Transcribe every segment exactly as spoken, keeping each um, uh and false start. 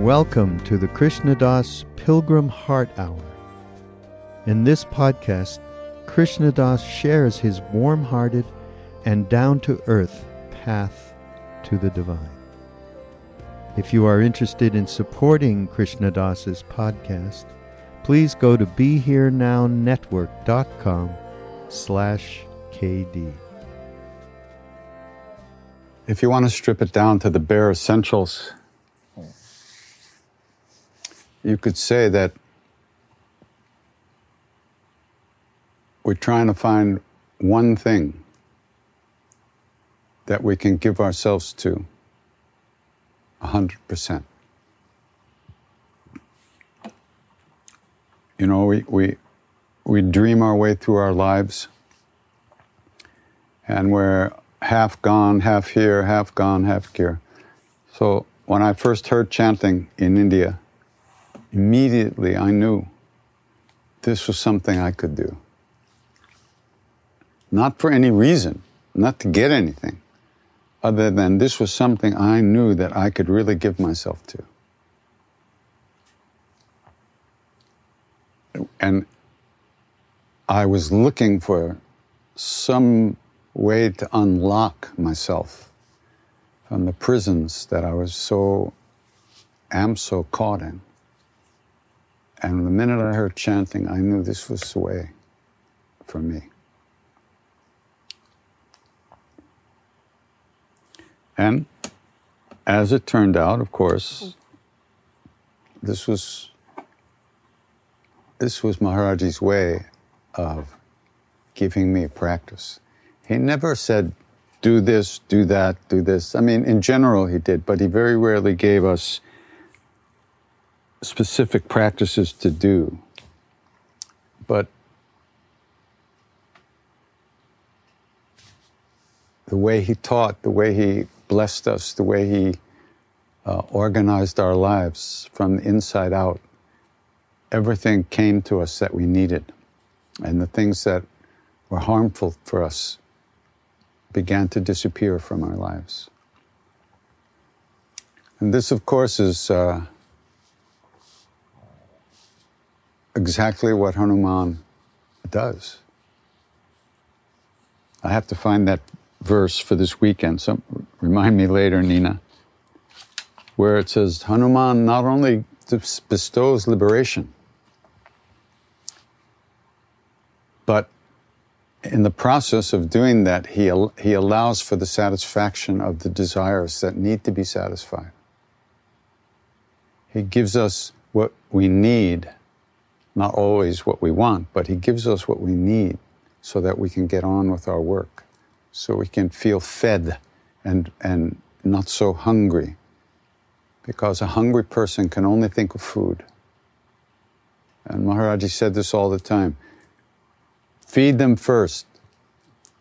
Welcome to the Krishnadas Pilgrim Heart Hour. In this podcast, Krishnadas shares his warm-hearted and down-to-earth path to the divine. If you are interested in supporting Krishnadas's podcast, please go to BeHereNowNetwork.com slash KD. If you want to strip it down to the bare essentials, you could say that we're trying to find one thing that we can give ourselves to one hundred percent. You know, we, we, we dream our way through our lives, and we're half gone, half here, half gone, half here. So when I first heard chanting in India, immediately I knew this was something I could do. Not for any reason, not to get anything, other than this was something I knew that I could really give myself to. And I was looking for some way to unlock myself from the prisons that I was so, am so caught in. And the minute I heard chanting, I knew this was the way for me. And as it turned out, of course, this was this was Maharaji's way of giving me a practice. He never said, do this, do that, do this. I mean, in general he did, but he very rarely gave us specific practices to do. But the way he taught, the way he blessed us, the way he uh, organized our lives from the inside out, everything came to us that we needed. And the things that were harmful for us began to disappear from our lives. And this, of course, is uh, exactly what Hanuman does. I have to find that verse for this weekend. Some, remind me later, Nina, where it says Hanuman not only bestows liberation, but in the process of doing that, he, al- he allows for the satisfaction of the desires that need to be satisfied. He gives us what we need, not always what we want, but he gives us what we need so that we can get on with our work, so we can feel fed and and not so hungry, because a hungry person can only think of food. And Maharaji said this all the time, feed them first,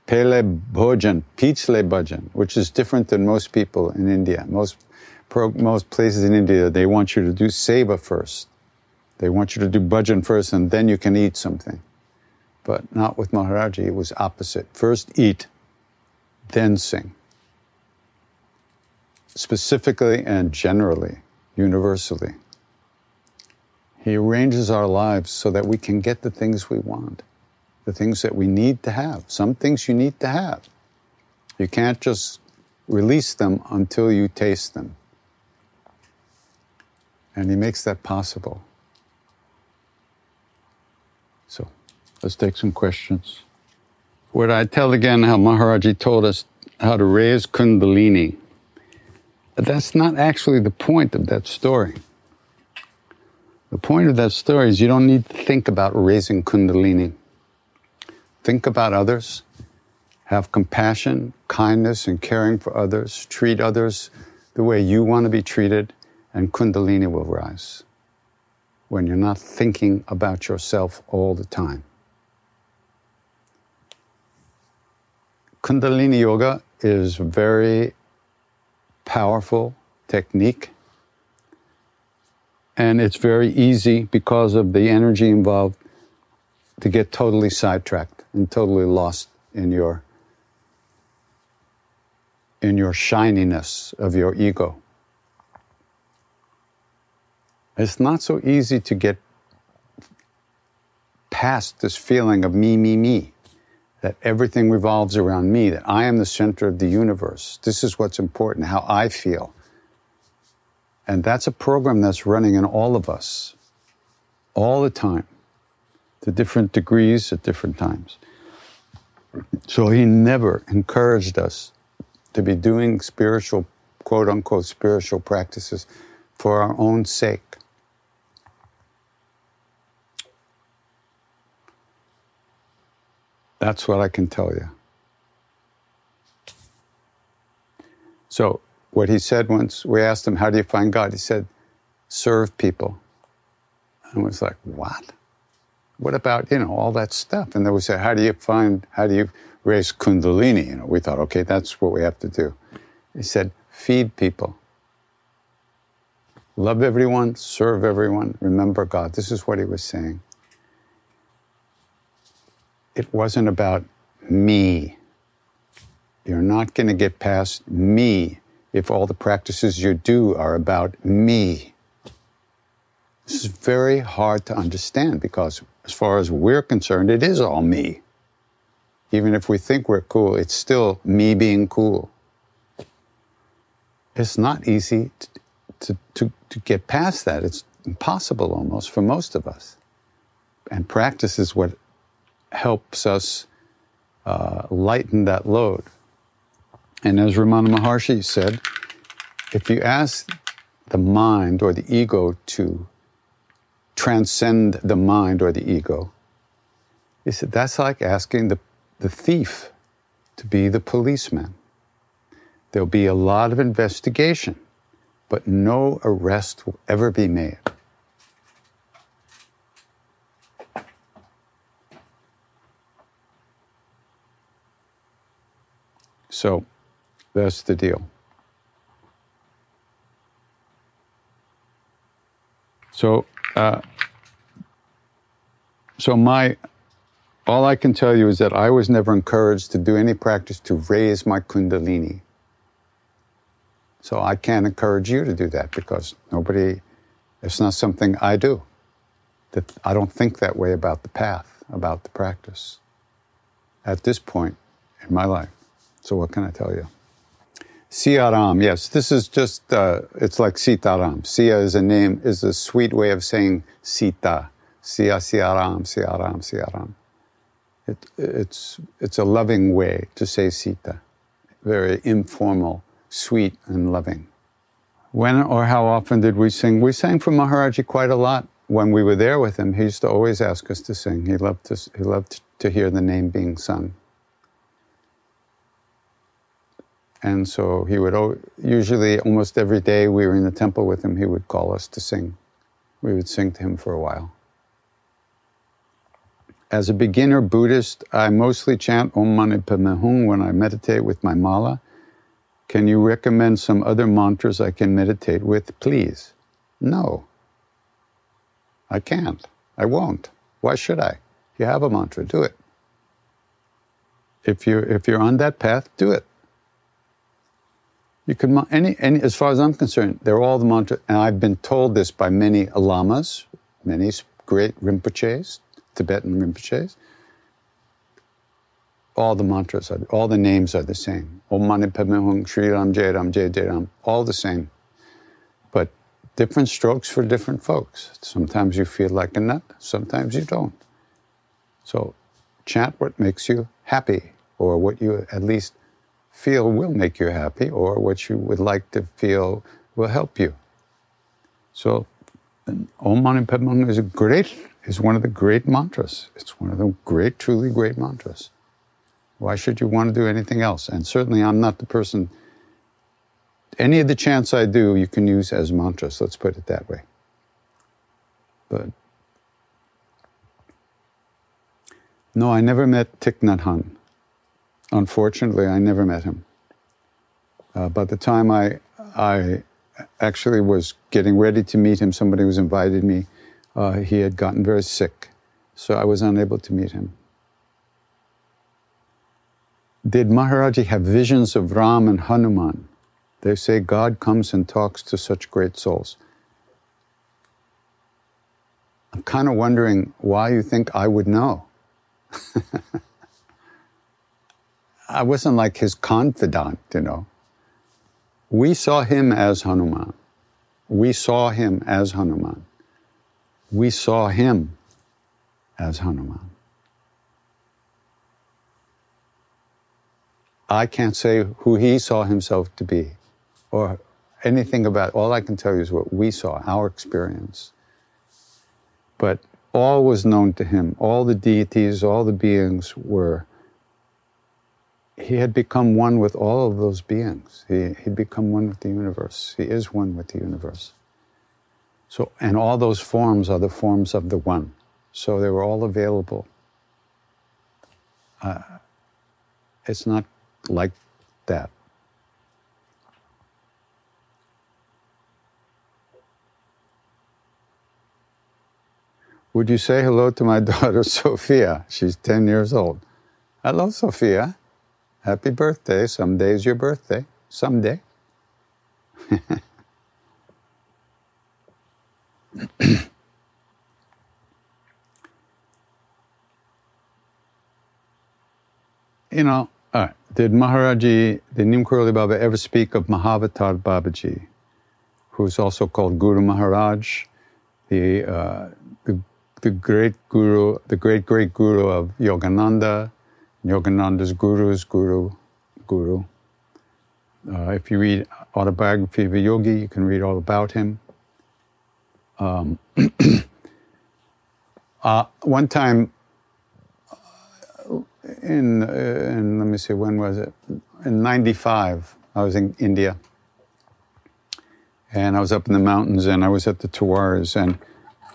pele bhojan, pichle bhajan, which is different than most people in India. Most, most places in India, they want you to do seva first. They want you to do bhajan first, and then you can eat something. But not with Maharaji, it was opposite. First eat, then sing. Specifically and generally, universally. He arranges our lives so that we can get the things we want, the things that we need to have. Some things you need to have. You can't just release them until you taste them. And he makes that possible. So, let's take some questions. Would I tell again how Maharaji told us how to raise Kundalini? But that's not actually the point of that story. The point of that story is you don't need to think about raising Kundalini. Think about others, have compassion, kindness, and caring for others, treat others the way you want to be treated, and Kundalini will rise when you're not thinking about yourself all the time. Kundalini Yoga is a very powerful technique, and it's very easy because of the energy involved to get totally sidetracked and totally lost in your, in your shininess of your ego. It's not so easy to get past this feeling of me, me, me, that everything revolves around me, that I am the center of the universe. This is what's important, how I feel. And that's a program that's running in all of us, all the time, to different degrees at different times. So he never encouraged us to be doing spiritual, quote unquote, spiritual practices for our own sake. That's what I can tell you. So, what he said once, we asked him, how do you find God? He said, serve people. And I was like, what? What about, you know, all that stuff? And then we said, how do you find, how do you raise Kundalini? You know, we thought, okay, that's what we have to do. He said, feed people. Love everyone, serve everyone, remember God. This is what he was saying. It wasn't about me. You're not going to get past me if all the practices you do are about me. This is very hard to understand because as far as we're concerned, it is all me. Even if we think we're cool, it's still me being cool. It's not easy to, to, to, to get past that. It's impossible almost for most of us. And practice is what helps us uh, lighten that load. And as Ramana Maharshi said, if you ask the mind or the ego to transcend the mind or the ego, he said that's like asking the, the thief to be the policeman. There'll be a lot of investigation, but no arrest will ever be made. So, that's the deal. So, uh, so my, all I can tell you is that I was never encouraged to do any practice to raise my Kundalini. So I can't encourage you to do that because nobody, it's not something I do. That I don't think that way about the path, about the practice at this point in my life. So what can I tell you? Sia Ram, yes, this is just, uh, it's like Sita Ram. Sia is a name, is a sweet way of saying Sita. Sia, Sia Ram, Sia Ram, Sia Ram. It, it's, it's a loving way to say Sita. Very informal, sweet and loving. When or how often did we sing? We sang for Maharaji quite a lot when we were there with him. He used to always ask us to sing. He loved to, he loved to hear the name being sung. And so he would, usually almost every day we were in the temple with him, he would call us to sing. We would sing to him for a while. As a beginner Buddhist, I mostly chant Om Mani Padme Hum when I meditate with my mala. Can you recommend some other mantras I can meditate with, please? No. I can't. I won't. Why should I? If you have a mantra, do it. If you're, if you're on that path, do it. You can, any, any, as far as I'm concerned, they're all the mantras, and I've been told this by many lamas, many great Rinpoches, Tibetan Rinpoches, all the mantras, are, all the names are the same. Om Mani Padme Hum, Sri Ram, Jai Ram, Jai Jai Ram, all the same. But different strokes for different folks. Sometimes you feel like a nut, sometimes you don't. So chant what makes you happy, or what you at least feel will make you happy, or what you would like to feel will help you. So Om Mani Padme Hum is a great, is one of the great mantras. It's one of the great, truly great mantras. Why should you want to do anything else? And certainly I'm not the person, any of the chants I do, you can use as mantras, let's put it that way. But no, I never met Thich Nhat Hanh. Unfortunately, I never met him. Uh, by the time I, I actually was getting ready to meet him, somebody was invited me, uh, he had gotten very sick, so I was unable to meet him. Did Maharaji have visions of Ram and Hanuman? They say God comes and talks to such great souls. I'm kind of wondering why you think I would know. I wasn't like his confidant, you know. We saw him as Hanuman. We saw him as Hanuman. We saw him as Hanuman. I can't say who he saw himself to be or anything about it. All I can tell you is what we saw, our experience. But all was known to him. All the deities, all the beings were... He had become one with all of those beings. He, he'd become one with the universe. He is one with the universe. So, and all those forms are the forms of the one. So they were all available. Uh, it's not... like that. Would you say hello to my daughter, Sophia? She's ten years old. Hello, Sophia. Happy birthday. Someday is your birthday. Someday. You know, all right. Did Maharaji, did Neem Karoli Baba ever speak of Mahavatar Babaji, who is also called Guru Maharaj, the, uh, the, the great guru, the great great guru of Yogananda, Yogananda's guru's guru, guru. Uh, if you read Autobiography of a Yogi, you can read all about him. Um, uh, one time, In, in, let me see, when was it? In ninety-five, I was in India. And I was up in the mountains, and I was at the Tiwari's, and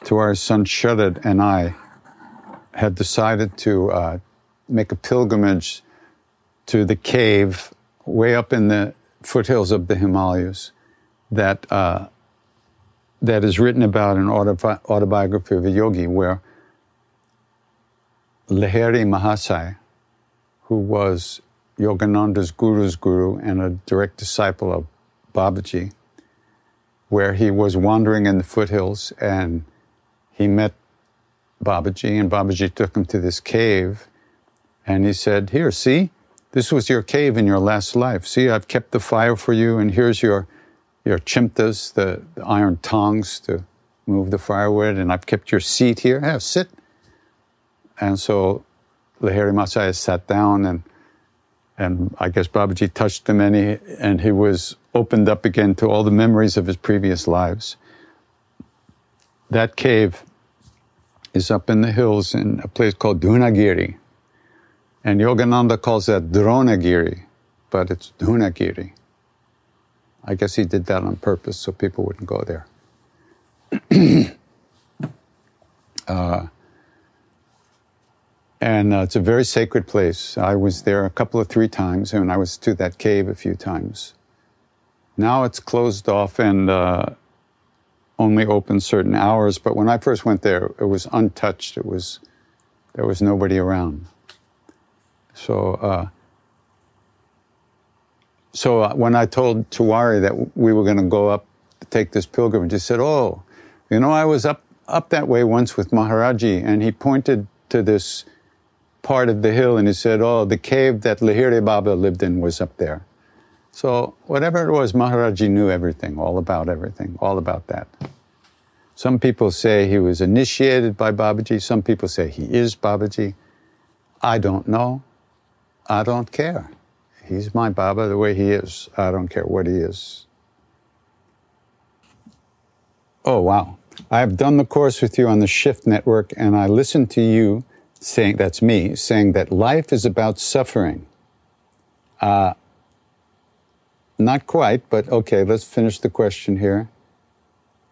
Tiwari's son Shudderd and I had decided to uh, make a pilgrimage to the cave way up in the foothills of the Himalayas that, uh, that is written about in Autobi- Autobiography of a Yogi, where Lahiri Mahasay, who was Yogananda's guru's guru and a direct disciple of Babaji, where he was wandering in the foothills and he met Babaji, and Babaji took him to this cave and he said, here, see, this was your cave in your last life. See, I've kept the fire for you, and here's your, your chimtas, the, the iron tongs to move the firewood, and I've kept your seat here. Here, sit. And so Lahiri Mahasaya sat down, and and I guess Babaji touched him, and he, and he was opened up again to all the memories of his previous lives. That cave is up in the hills in a place called Dunagiri. And Yogananda calls that Dronagiri, but it's Dunagiri. I guess he did that on purpose so people wouldn't go there. uh, And uh, it's a very sacred place. I was there a couple of three times, and I was to that cave a few times. Now it's closed off and uh, only open certain hours, but when I first went there, it was untouched. It was, there was nobody around. So, uh, so when I told Tiwari that we were gonna go up to take this pilgrimage, he said, oh, you know, I was up, up that way once with Maharaji, and he pointed to this part of the hill and he said, oh, the cave that Lahiri Baba lived in was up there. So whatever it was, Maharaji knew everything, all about everything, all about that. Some people say he was initiated by Babaji. Some people say he is Babaji. I don't know. I don't care. He's my Baba the way he is. I don't care what he is. Oh, wow. I have done the course with you on the Shift Network, and I listened to you saying, that's me, saying that life is about suffering. Uh, not quite, but okay, let's finish the question here.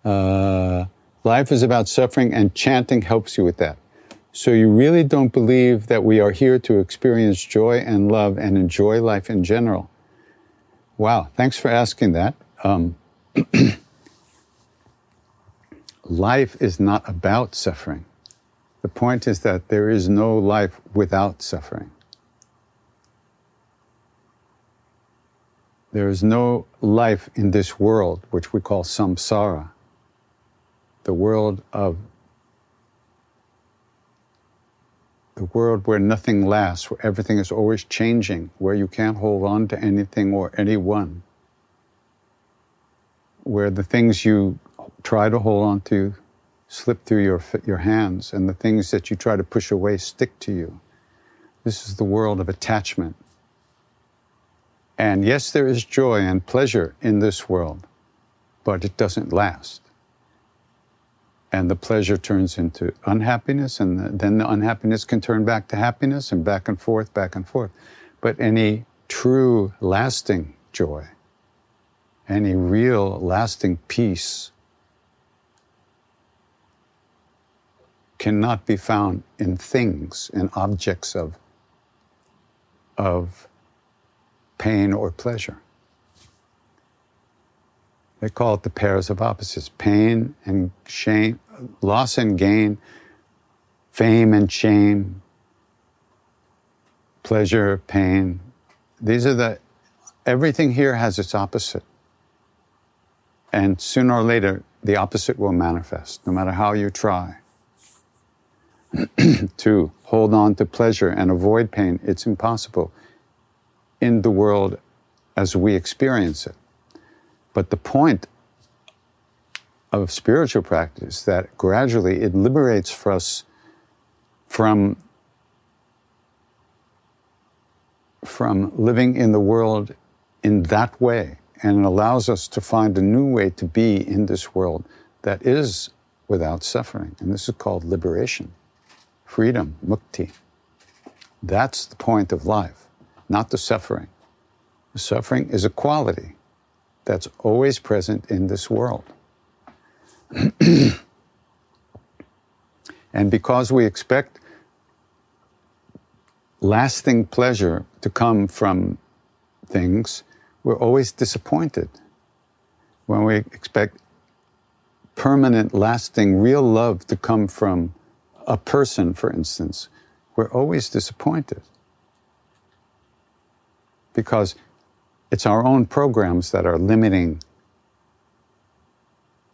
Uh, life is about suffering, and chanting helps you with that. So you really don't believe that we are here to experience joy and love and enjoy life in general. Wow, thanks for asking that. Um, life is not about suffering. The point is that there is no life without suffering. There is no life in this world, which we call samsara, the world of the world where nothing lasts, where everything is always changing, where you can't hold on to anything or anyone, where the things you try to hold on to slip through your, your hands, and the things that you try to push away stick to you. This is the world of attachment. And yes, there is joy and pleasure in this world, but it doesn't last. And the pleasure turns into unhappiness, and then the unhappiness can turn back to happiness, and back and forth, back and forth. But any true, lasting joy, any real, lasting peace cannot be found in things, in objects of, of pain or pleasure. They call it the pairs of opposites, pain and shame, loss and gain, fame and shame, pleasure, pain. These are the, everything here has its opposite. And sooner or later, the opposite will manifest, no matter how you try to hold on to pleasure and avoid pain. It's impossible in the world as we experience it. But the point of spiritual practice is that gradually it liberates for us from, from living in the world in that way, and it allows us to find a new way to be in this world that is without suffering. And this is called liberation, freedom, mukti. That's the point of life, not the suffering. The suffering is a quality that's always present in this world. And because we expect lasting pleasure to come from things, we're always disappointed. When we expect permanent, lasting, real love to come from a person, for instance, we're always disappointed. Because it's our own programs that are limiting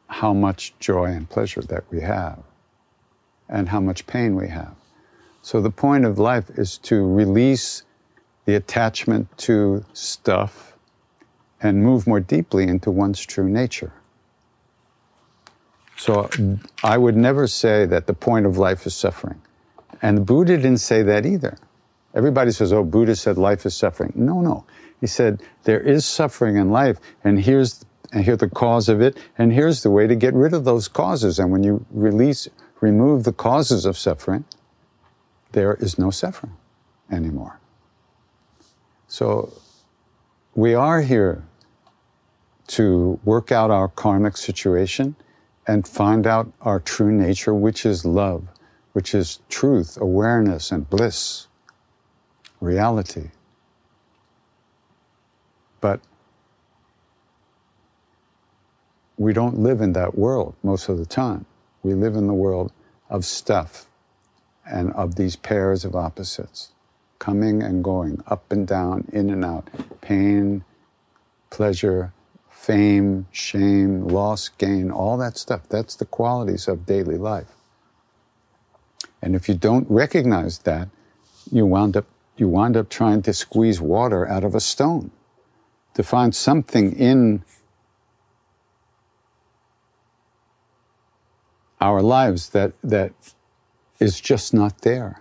how much joy and pleasure that we have and how much pain we have. So the point of life is to release the attachment to stuff and move more deeply into one's true nature. So I would never say that the point of life is suffering. And the Buddha didn't say that either. Everybody says, oh, Buddha said life is suffering. No, no. He said, there is suffering in life, and here's and here's the cause of it, and here's the way to get rid of those causes. And when you release, remove the causes of suffering, there is no suffering anymore. So we are here to work out our karmic situation and find out our true nature, which is love, which is truth, awareness, and bliss, reality. But we don't live in that world most of the time. We live in the world of stuff and of these pairs of opposites, coming and going, up and down, in and out, pain, pleasure, fame, shame, loss, gain, all that stuff. That's the qualities of daily life. And if you don't recognize that, you wound up, you wind up trying to squeeze water out of a stone, to find something in our lives that, that is just not there.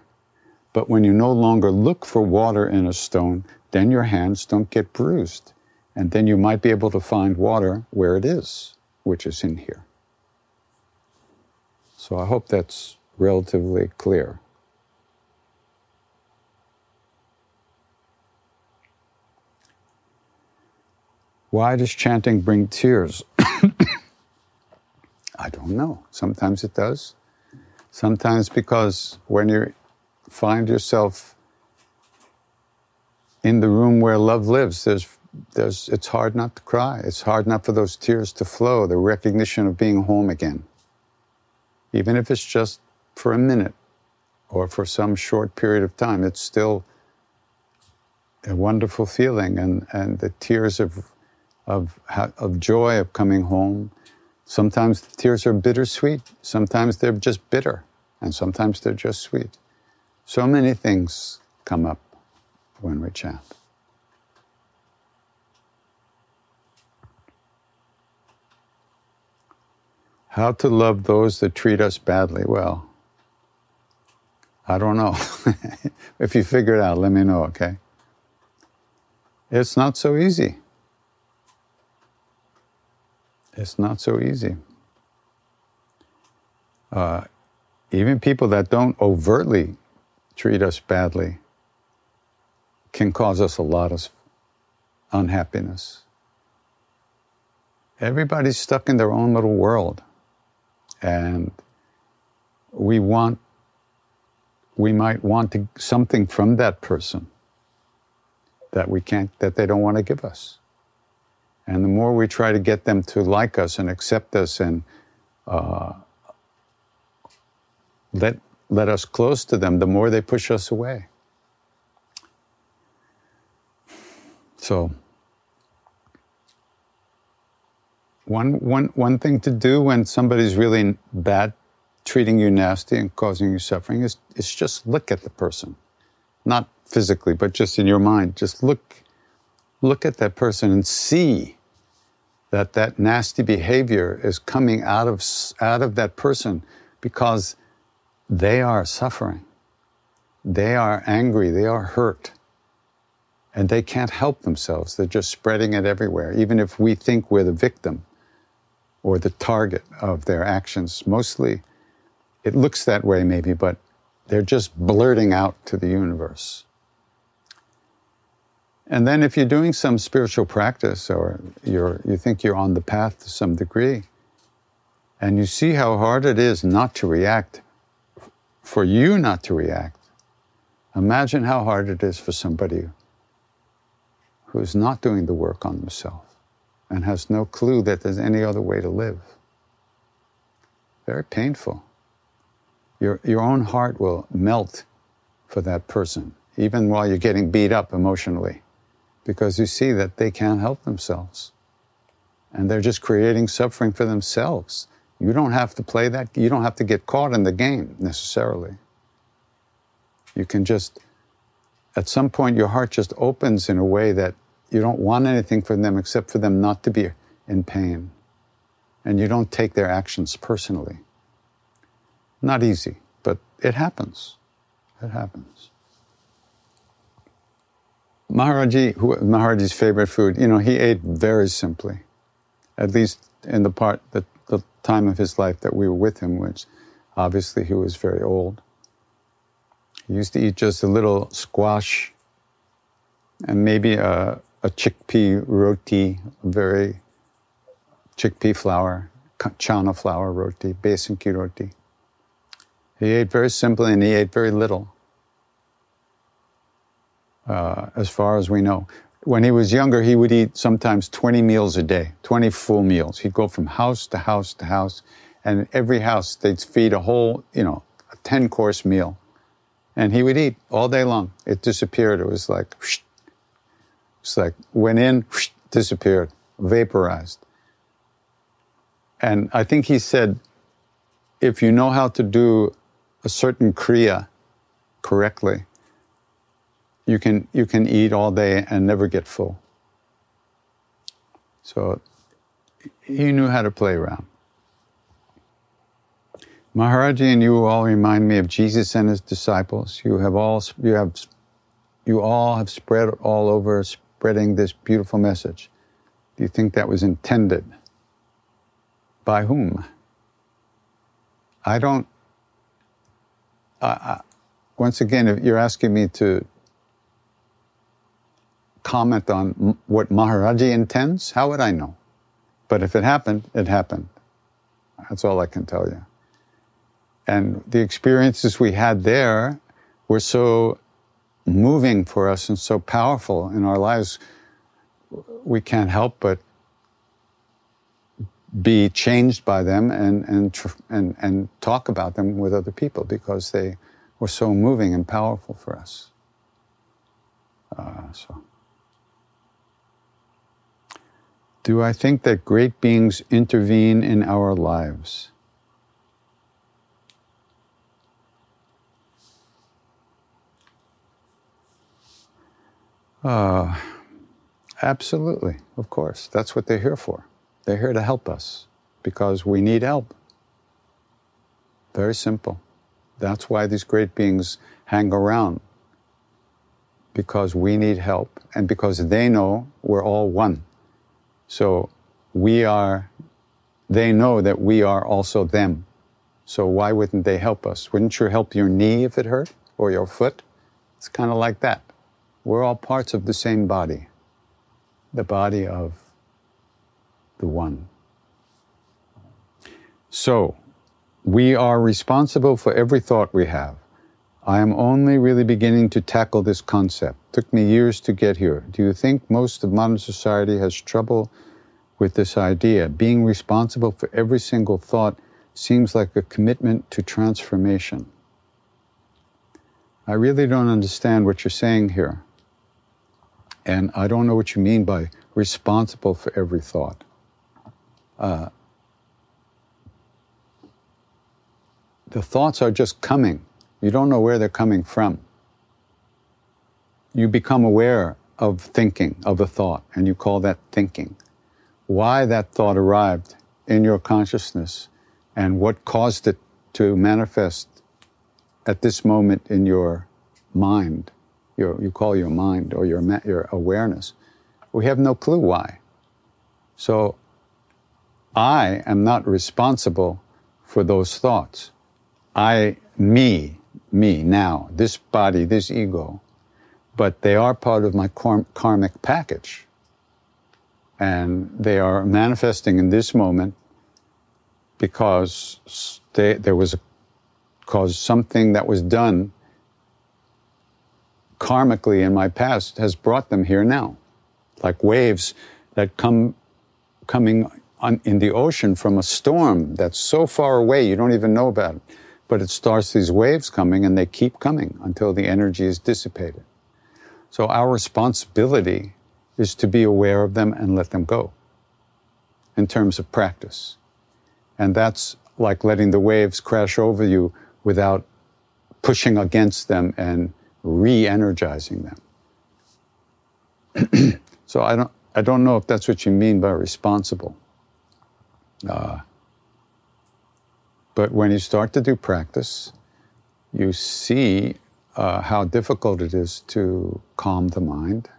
But when you no longer look for water in a stone, then your hands don't get bruised. And then you might be able to find water where it is, which is in here. So I hope that's relatively clear. Why does chanting bring tears? I don't know. Sometimes it does. Sometimes because when you find yourself in the room where love lives, there's, there's, it's hard not to cry. It's hard not for those tears to flow, the recognition of being home again. Even if it's just for a minute or for some short period of time, it's still a wonderful feeling. And, and the tears of, of, of joy of coming home. Sometimes the tears are bittersweet. Sometimes they're just bitter. And sometimes they're just sweet. So many things come up when we chant. How to love those that treat us badly? Well, I don't know. If you figure it out, let me know, okay? It's not so easy. It's not so easy. Uh, even people that don't overtly treat us badly can cause us a lot of unhappiness. Everybody's stuck in their own little world. And we want, we might want to, something from that person that we can't, that they don't want to give us. And the more we try to get them to like us and accept us and uh, let, let us close to them, the more they push us away. So One, one, one thing to do when somebody's really bad, treating you nasty and causing you suffering, is, is just look at the person. Not physically, but just in your mind. Just look, look at that person and see that that nasty behavior is coming out of, out of that person because they are suffering. They are angry. They are hurt. And they can't help themselves. They're just spreading it everywhere, even if we think we're the victim or the target of their actions. Mostly, it looks that way maybe, but they're just blurting out to the universe. And then if you're doing some spiritual practice or you're, you think you're on the path to some degree, and you see how hard it is not to react, for you not to react, imagine how hard it is for somebody who's not doing the work on themselves and has no clue that there's any other way to live. Very painful. Your, your own heart will melt for that person, even while you're getting beat up emotionally, because you see that they can't help themselves. And they're just creating suffering for themselves. You don't have to play that. You don't have to get caught in the game, necessarily. You can just, at some point, your heart just opens in a way that you don't want anything from them except for them not to be in pain. And you don't take their actions personally. Not easy, but it happens. It happens. Maharaji, who, Maharaji's favorite food, you know, he ate very simply, at least in the part, the, the time of his life that we were with him, which obviously he was very old. He used to eat just a little squash and maybe a, a chickpea roti, very chickpea flour, chana flour roti, besan ki roti. He ate very simply and he ate very little, uh, as far as we know. When he was younger, he would eat sometimes twenty meals a day, twenty full meals. He'd go from house to house to house, and in every house they'd feed a whole, you know, a ten-course meal. And he would eat all day long. It disappeared. It was like, whoosh. It's like, went in, whoosh, disappeared, vaporized. And I think he said, if you know how to do a certain kriya correctly, you can you can eat all day and never get full. So he knew how to play around. Maharaji and you all remind me of Jesus and his disciples. You have all you have you all have spread all over spreading this beautiful message. Do you think that was intended? By whom? I don't, I, I, once again, if you're asking me to comment on what Maharaji intends, how would I know? But if it happened, it happened. That's all I can tell you. And the experiences we had there were so moving for us and so powerful in our lives, we can't help but be changed by them and and tr and and talk about them with other people because they were so moving and powerful for us. Uh, so, do I think that great beings intervene in our lives? Uh, absolutely, of course. That's what they're here for. They're here to help us because we need help. Very simple. That's why these great beings hang around, because we need help and because they know we're all one. So we are, they know that we are also them. So why wouldn't they help us? Wouldn't you help your knee if it hurt or your foot? It's kind of like that. We're all parts of the same body, the body of the one. So, we are responsible for every thought we have. I am only really beginning to tackle this concept. Took me years to get here. Do you think most of modern society has trouble with this idea? Being responsible for every single thought seems like a commitment to transformation. I really don't understand what you're saying here. And I don't know what you mean by responsible for every thought. Uh, the thoughts are just coming. You don't know where they're coming from. You become aware of thinking, of a thought, and you call that thinking. Why that thought arrived in your consciousness and what caused it to manifest at this moment in your mind, your, you call your mind or your, your awareness, we have no clue why. So, I am not responsible for those thoughts. I, me, me now, this body, this ego, but they are part of my karmic package. And they are manifesting in this moment because they, there was a, because something that was done karmically in my past has brought them here now, like waves that come coming On, in the ocean from a storm that's so far away you don't even know about it. But it starts these waves coming and they keep coming until the energy is dissipated. So our responsibility is to be aware of them and let them go in terms of practice. And that's like letting the waves crash over you without pushing against them and re-energizing them. So I don't, I don't know if that's what you mean by responsible. Uh, but when you start to do practice, you see uh, how difficult it is to calm the mind,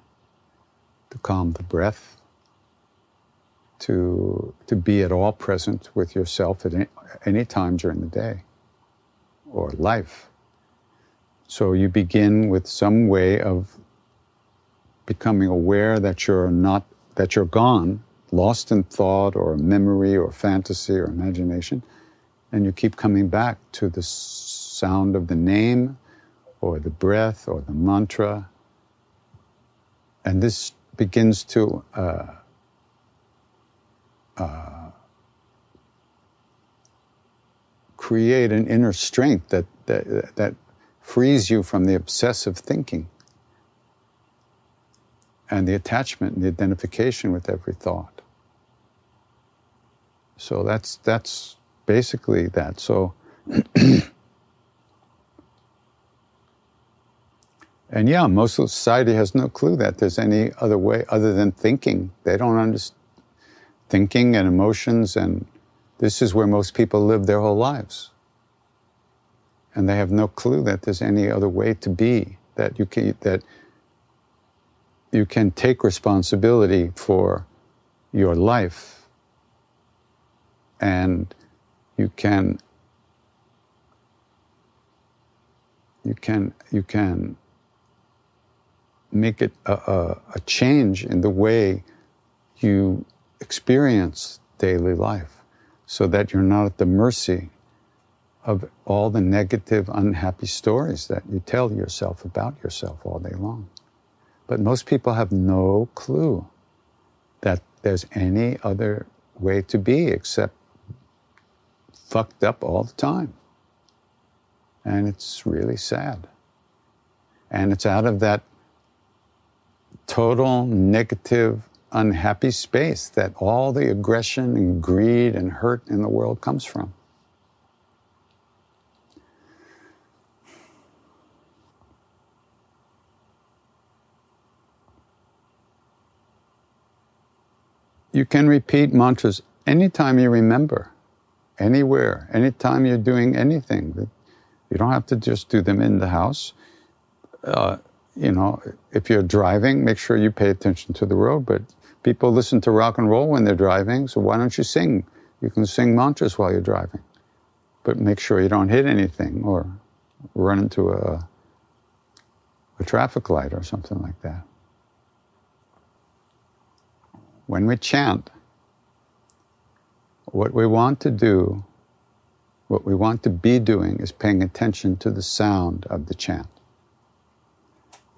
to calm the breath, to, to be at all present with yourself at any, any time during the day or life. So you begin with some way of becoming aware that you're not, that you're gone, lost in thought or memory or fantasy or imagination, and you keep coming back to the sound of the name or the breath or the mantra. And this begins to uh, uh, create an inner strength that, that, that frees you from the obsessive thinking and the attachment and the identification with every thought. So that's that's basically that. So And yeah, most of society has no clue that there's any other way other than thinking. They don't understand thinking and emotions, and this is where most people live their whole lives. And they have no clue that there's any other way to be, that you can, that you can take responsibility for your life, and you can you can you can make it a, a, a change in the way you experience daily life, so that you're not at the mercy of all the negative, unhappy stories that you tell yourself about yourself all day long. But most people have no clue that there's any other way to be except fucked up all the time. And it's really sad. And it's out of that total negative, unhappy space that all the aggression and greed and hurt in the world comes from. You can repeat mantras anytime you remember, anywhere, anytime you're doing anything. You don't have to just do them in the house. Uh, you know, if you're driving, make sure you pay attention to the road, but people listen to rock and roll when they're driving, so why don't you sing? You can sing mantras while you're driving, but make sure you don't hit anything or run into a, a traffic light or something like that. When we chant, what we want to do, what we want to be doing is paying attention to the sound of the chant.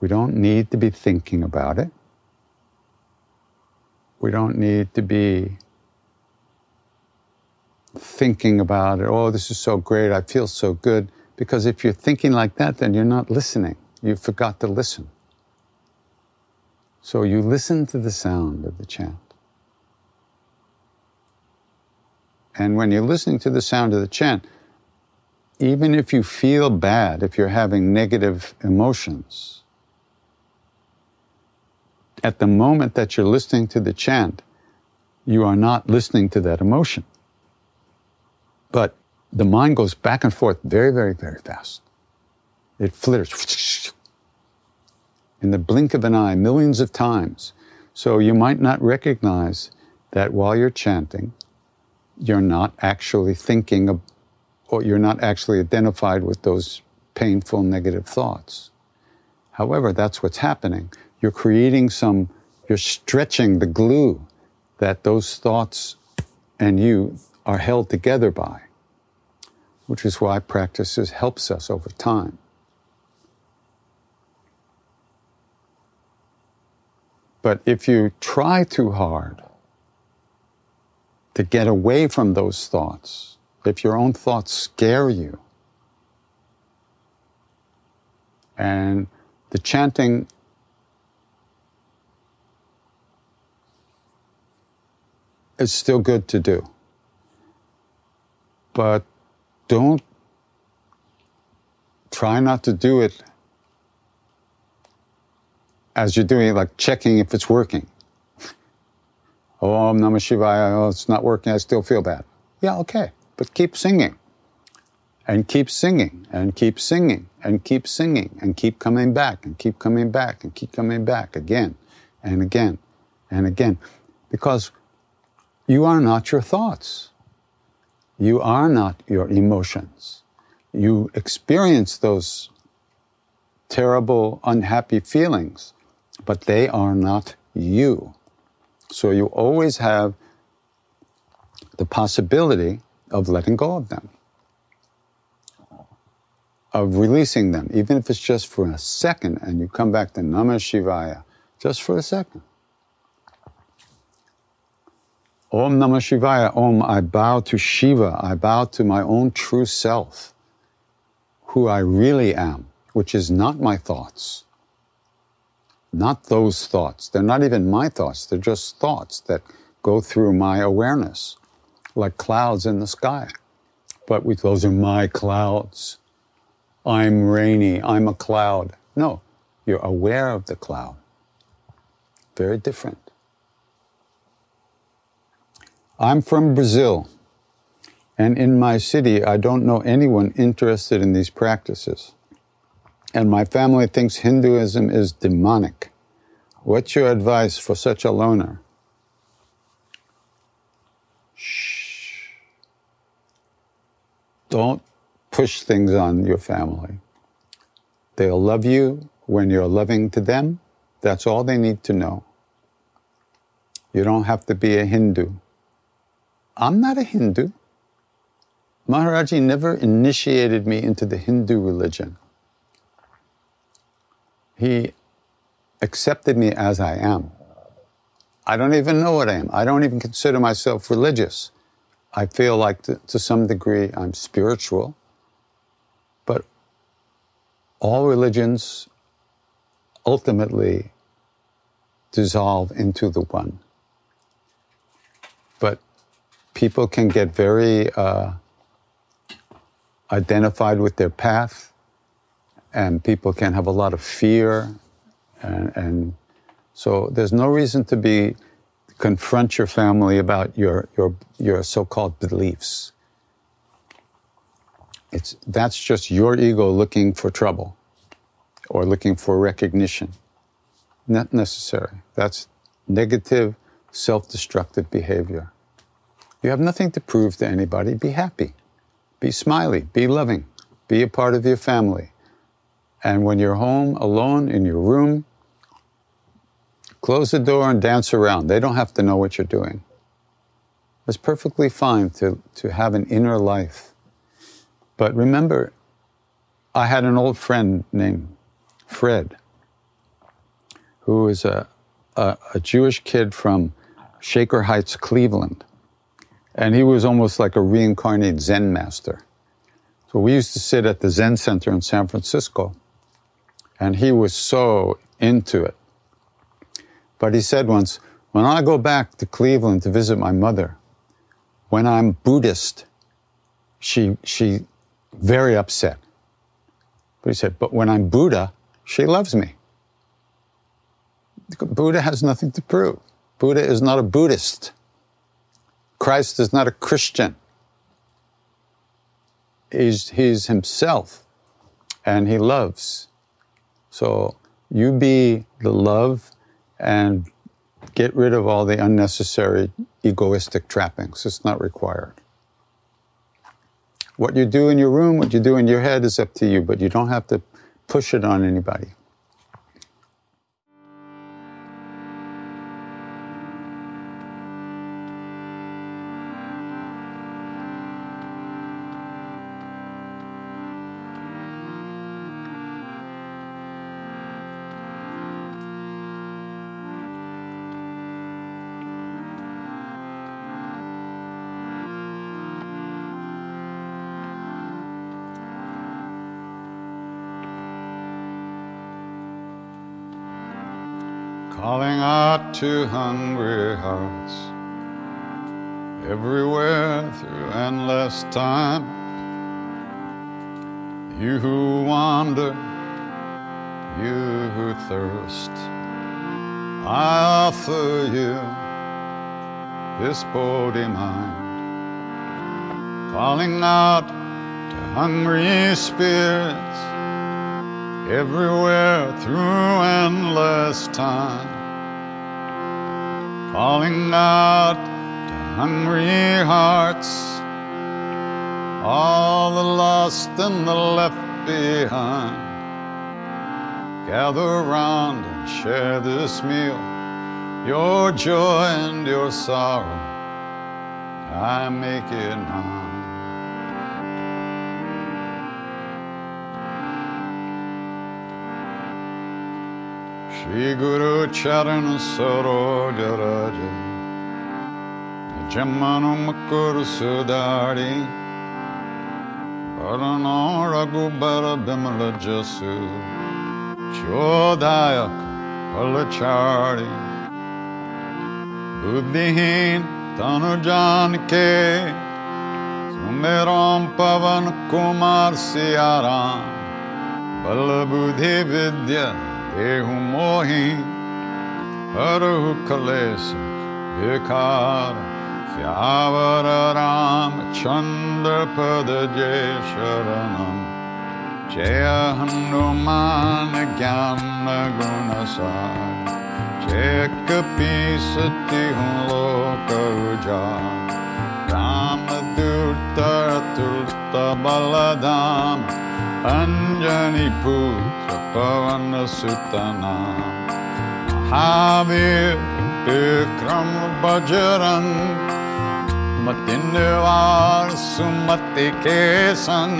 We don't need to be thinking about it. We don't need to be thinking about it, oh, this is so great, I feel so good, because if you're thinking like that, then you're not listening. You forgot to listen. So you listen to the sound of the chant. And when you're listening to the sound of the chant, even if you feel bad, if you're having negative emotions, at the moment that you're listening to the chant, you are not listening to that emotion. But the mind goes back and forth very, very, very fast. It flitters. In the blink of an eye, millions of times. So you might not recognize that while you're chanting, you're not actually thinking, of, or you're not actually identified with those painful negative thoughts. However, that's what's happening. You're creating some, you're stretching the glue that those thoughts and you are held together by, which is why practices helps us over time. But if you try too hard to get away from those thoughts, if your own thoughts scare you, and the chanting is still good to do, but don't try not to do it as you're doing it, like checking if it's working. Oh, Om Namah Shivaya, oh, it's not working, I still feel bad. Yeah, okay, but keep singing, and keep singing, and keep singing, and keep singing, and keep coming back, and keep coming back, and keep coming back again, and again, and again. Because you are not your thoughts. You are not your emotions. You experience those terrible, unhappy feelings, but they are not you. So you always have the possibility of letting go of them, of releasing them, even if it's just for a second, and you come back to Namah Shivaya, just for a second. Om Namah Shivaya, Om, I bow to Shiva, I bow to my own true self, who I really am, which is not my thoughts. Not those thoughts. They're not even my thoughts. They're just thoughts that go through my awareness, like clouds in the sky. But we, those are my clouds. I'm rainy. I'm a cloud. No, You're aware of the cloud. Very different. I'm from Brazil, and in my city, I don't know anyone interested in these practices. And my family thinks Hinduism is demonic. What's your advice for such a loner? Shh. Don't push things on your family. They'll love you when you're loving to them. That's all they need to know. You don't have to be a Hindu. I'm not a Hindu. Maharaji never initiated me into the Hindu religion. He accepted me as I am. I don't even know what I am. I don't even consider myself religious. I feel like to, to some degree I'm spiritual. But all religions ultimately dissolve into the one. But people can get very uh, identified with their path, and people can have a lot of fear. And, and so there's no reason to be confront your family about your, your, your so-called beliefs. It's, that's just your ego looking for trouble or looking for recognition. Not necessary. That's negative, self-destructive behavior. You have nothing to prove to anybody. Be happy. Be smiley. Be loving. Be a part of your family. And when you're home, alone, in your room, close the door and dance around. They don't have to know what you're doing. It's perfectly fine to, to have an inner life. But remember, I had an old friend named Fred, who is a, a, a Jewish kid from Shaker Heights, Cleveland. And he was almost like a reincarnated Zen master. So we used to sit at the Zen Center in San Francisco, and he was so into it. But he said once, when I go back to Cleveland to visit my mother, when I'm Buddhist, she, she very upset. But he said, but when I'm Buddha, she loves me. Buddha has nothing to prove. Buddha is not a Buddhist. Christ is not a Christian. He's, he's himself, and he loves. So you be the love and get rid of all the unnecessary egoistic trappings. It's not required. What you do in your room, what you do in your head is up to you, but you don't have to push it on anybody. Calling out to hungry hearts, everywhere through endless time. You who wander, you who thirst, I offer you this body mind. Calling out to hungry spirits, everywhere through endless time. Calling out to hungry hearts, all the lost and the left behind. Gather round and share this meal, your joy and your sorrow, I make it mine. Shri Guru Charan Saroja Raja Nijamanu Makuru Sudari Varano Raghubara Bimala Jasu Chodayak Palachari Buddhihin Tanujanike Sumeram Pavan Kumar Sia Ram Balabuddhi Vidya Ehu mohi haru kalesa ekara syavara ram chandra padaje sharanam Jaya Hanuman Gyana Gunasar Jaya Kapi Sati Loka Ujjar Rama Durta Tulta Baladam Anjani Putra Pavana Sutanam Mahavir Vikram Bajran Matindevar Sumati Kesan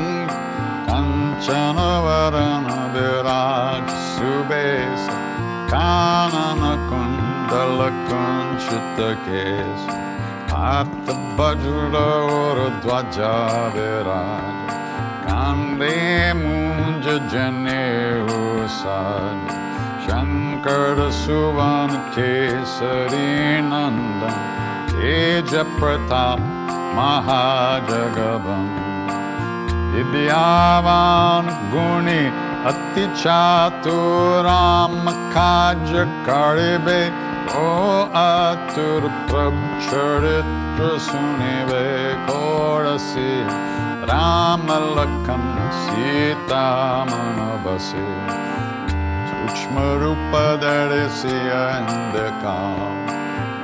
Chanavaran Viraj Subesa Kanana Kundala Kunchita Kesa Artha Bajra Uradwaja Viraj Kande Munja Jane Usad Shankara Suvan Kesari Nanda Eja Pratap Mahajagabam Vidyavan Guni Atichaturam Kaja Karibe O Atur Prabcharitra Sunive Korasi Ramalakan Sita Manavasi Suchmarupa Daresiya Hindakam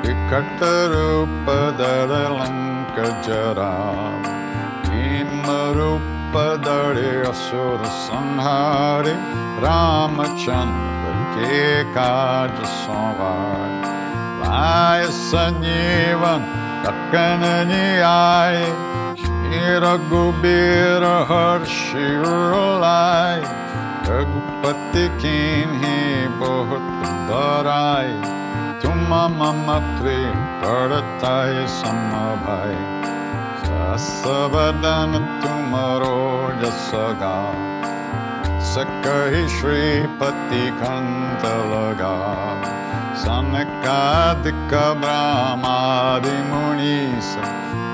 Vikatarupa Daralanka Jaram Nimmarupa Padare Asura Sanhari Ramachandra Ke Kaja Samvari Vaya Sanjeevan Takkananiyai Shira Gubira Harshi Urulai Raghupati Kinhi Bohat Dharai Tumma Mamatri Padatai Samabhai Savadan Tumaro Jasaga Sakahi Shri Pati Kantalaga Sanakadika Brahmadi Munisa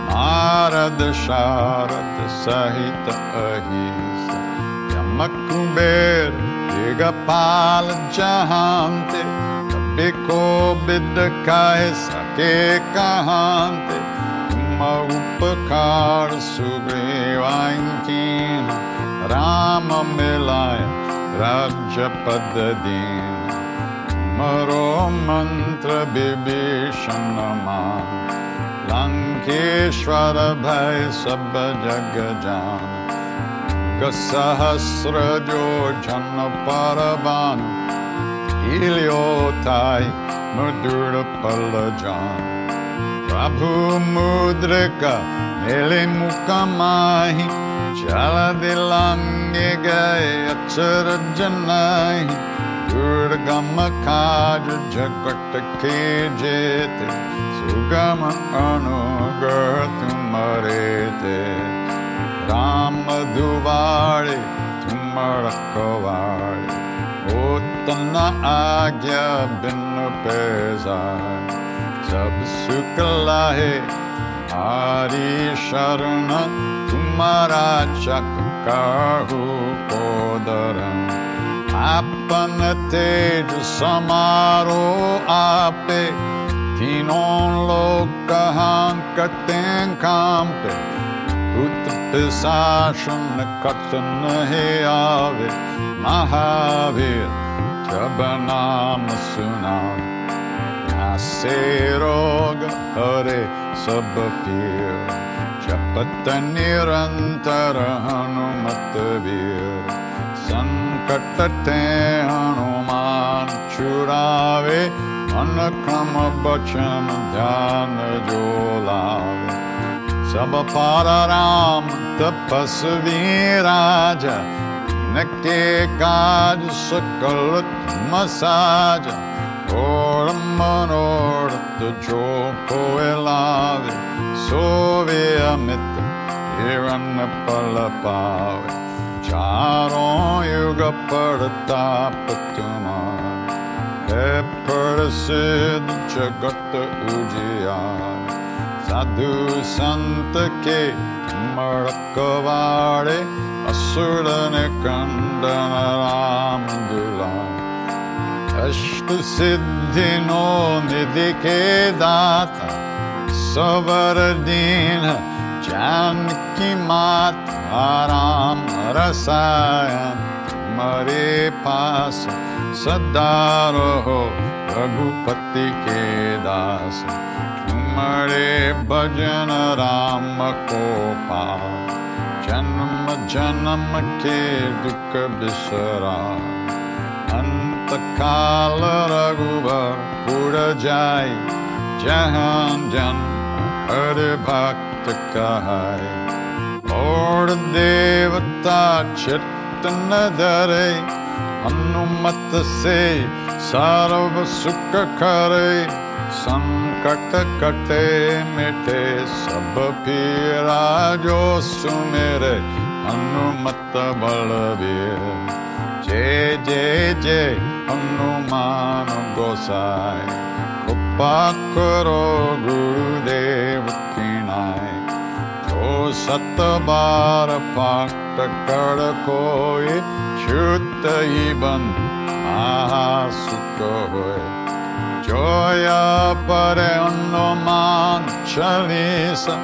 Narada Sharada Sahita Ahisa Yamakuber Yigapal Jahante Kabiko Bidakai Sake Kahante Upakar Sugrivankin Rama Milaya Rajapadadin Maro Mantra Bibishanaman Lankeshwara Bhai Sabajagajan Gasahasrajo Janaparaban Iliotai Mudura Palajan Prabhu Mudrika Nilimukkamahi Jaladilangigai Acharajanahi Durgama Kaja Jagatake Jete Sugama Anugartumarete Ramaduvari Tumarakavari Uttana Agya Binupesai Sab Sukalahe Hari Sharana Tumara Chakahu Kodaran Apanate Samaro Ape Tinon Lokahan Katen Kampe Utpisashan Katanahe Ave Mahavir Chabanam Sunam Seroga Hare Sabapir Chapata Nirantara Hanumatavir Sankatate Hanuman Churave Anakrama Bachan Dhyana Jolave Sabapara Ram Tapasviraja Nake Kaj Sakalat Masaja Oramanor the Joko Elave, Sophia Mitta, Iranapalapawe, Charon Yuga Parata Patumar, Eperasid Jagata Ujiyar, Sadhu Santa Ke Marakavare, Asura Nekandana Ramandular. अष्ट सिद्धिनो निधि के दाता सबर दीन जानकी माता राम रसायन हमारे पास सदा रहो रघुपति के दास तुम्हारे भजन राम को पाओ जन्म जन्म के दुख बिसराओ अंत काल रघुबर उड़ जाय जहाँ जन हर भक्त कहाय और देवता चित न धरे हनुमत से सर्व सुख करे संकट कटे मिटे सब पीरा जो सुमेरे हनुमत बलवीर जय जय जय हनुमान गोसाई कृपा करो गुरुदेव की नाय तो सत बार पाठ कर कोई छूत ही बन महा सुख होए जय पर हनुमान चालीसा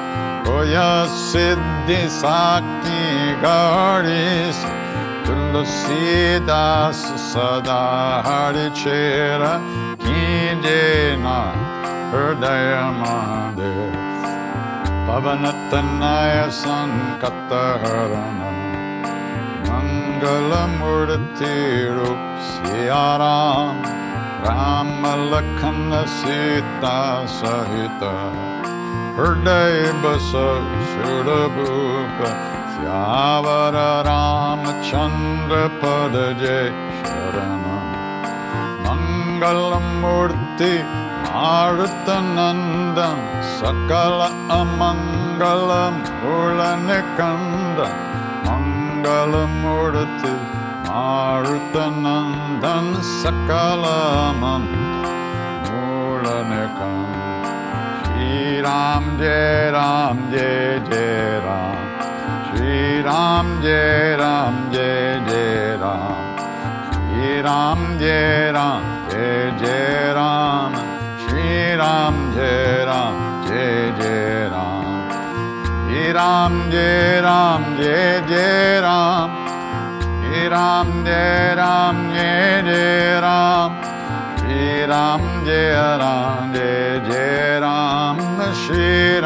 होय सिद्धि साखी गणेश तुलसीदास सदा हरि चेरा कीजे ना हृदय महादेव पवन तनय संकट हरण मंगल मूर्ति रूप सिया राम राम लखन सीता सहित हृदय बस सुरभूप श्यावर रामचंद्र पद जय शरण मंगल मूर्ति मारुत नंदन सकल अमंगल मूल निकंद मंगल मूर्ति मारुत नंदन सकल अमंगल मूल निकंद श्री राम जय राम जय जय राम श्री राम जय राम जय जय राम श्री राम जय राम जय जय राम श्री राम जय राम जय जय राम श्री राम जय राम जय जय राम श्री राम जय राम जय जय Ram Shri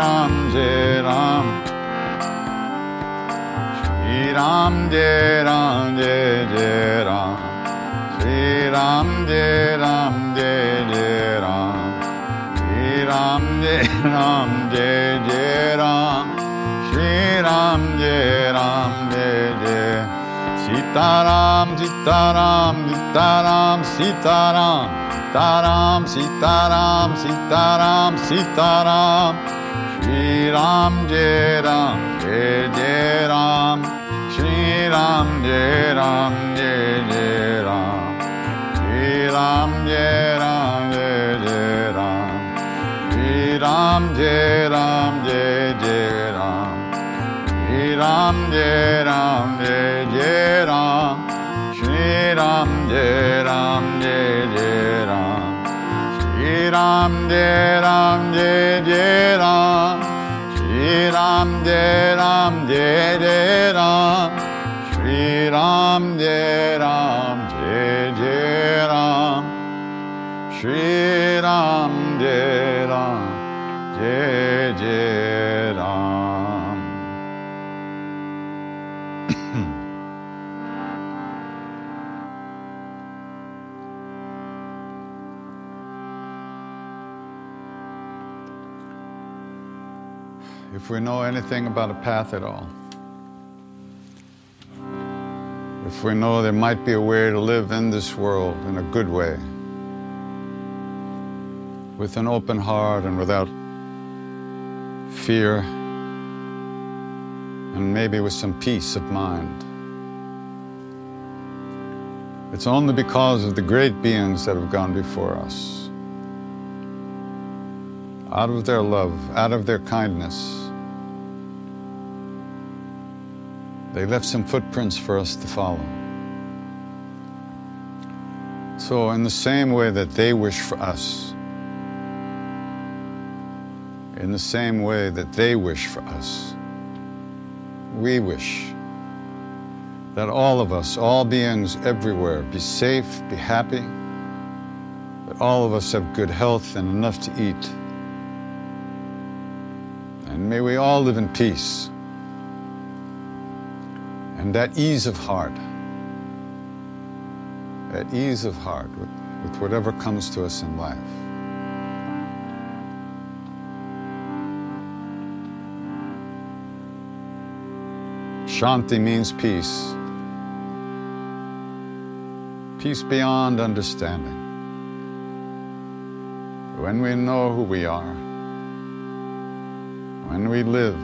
Ram Jai Ram Jai Jai Ram Shri Ram Jai Ram Shri Ram Jai Ram Jai Jai Ram Shri Ram Jai Ram Jai Jai Ram Shri Ram Jai Ram Jai Jai Ram Shri Ram Jai Ram Jai Jai Sita Ram Sita Ram Sita Ram Sita Ram Sita Ram, Sita Ram, Sita Ram, Sita Ram, Shri Ram Jai Ram, Jai Jai Ram, Shri Ram Jai Ram, Jai Jai Ram, Shri Ram Jai Ram, Jai Jai Ram, Shri Ram Jai Ram, Jai Jai Ram, Shri Ram Jai Ram, Jai Jai Ram. Shri Ram Jai Ram Jai Jai Ram Shri Ram Jai Ram Jai Jai Ram Shri Ram Jai Ram Jai Jai Ram Shri Ram Jai Ram Jai Jai Ram Shri Ram Jai Ram Jai Jai Ram If we know anything about a path at all, if we know there might be a way to live in this world in a good way, with an open heart and without fear, and maybe with some peace of mind, it's only because of the great beings that have gone before us. Out of their love, out of their kindness, they left some footprints for us to follow. So in the same way that they wish for us, in the same way that they wish for us, we wish that all of us, all beings everywhere, be safe, be happy, that all of us have good health and enough to eat. And may we all live in peace and that ease of heart, that ease of heart with, with whatever comes to us in life. Shanti means peace, peace beyond understanding. When we know who we are, when we live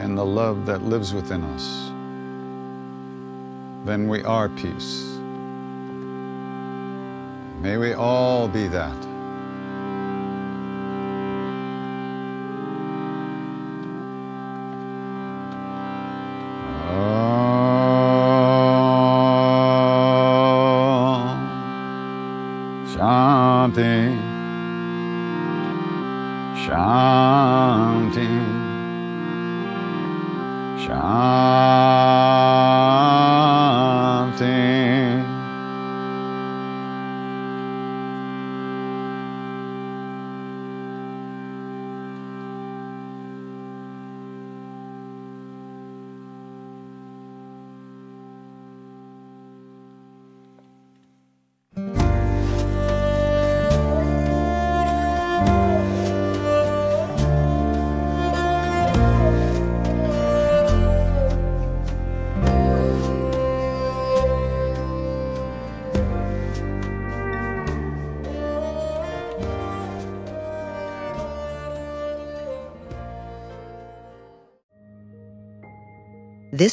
in the love that lives within us, then we are peace. May we all be that. This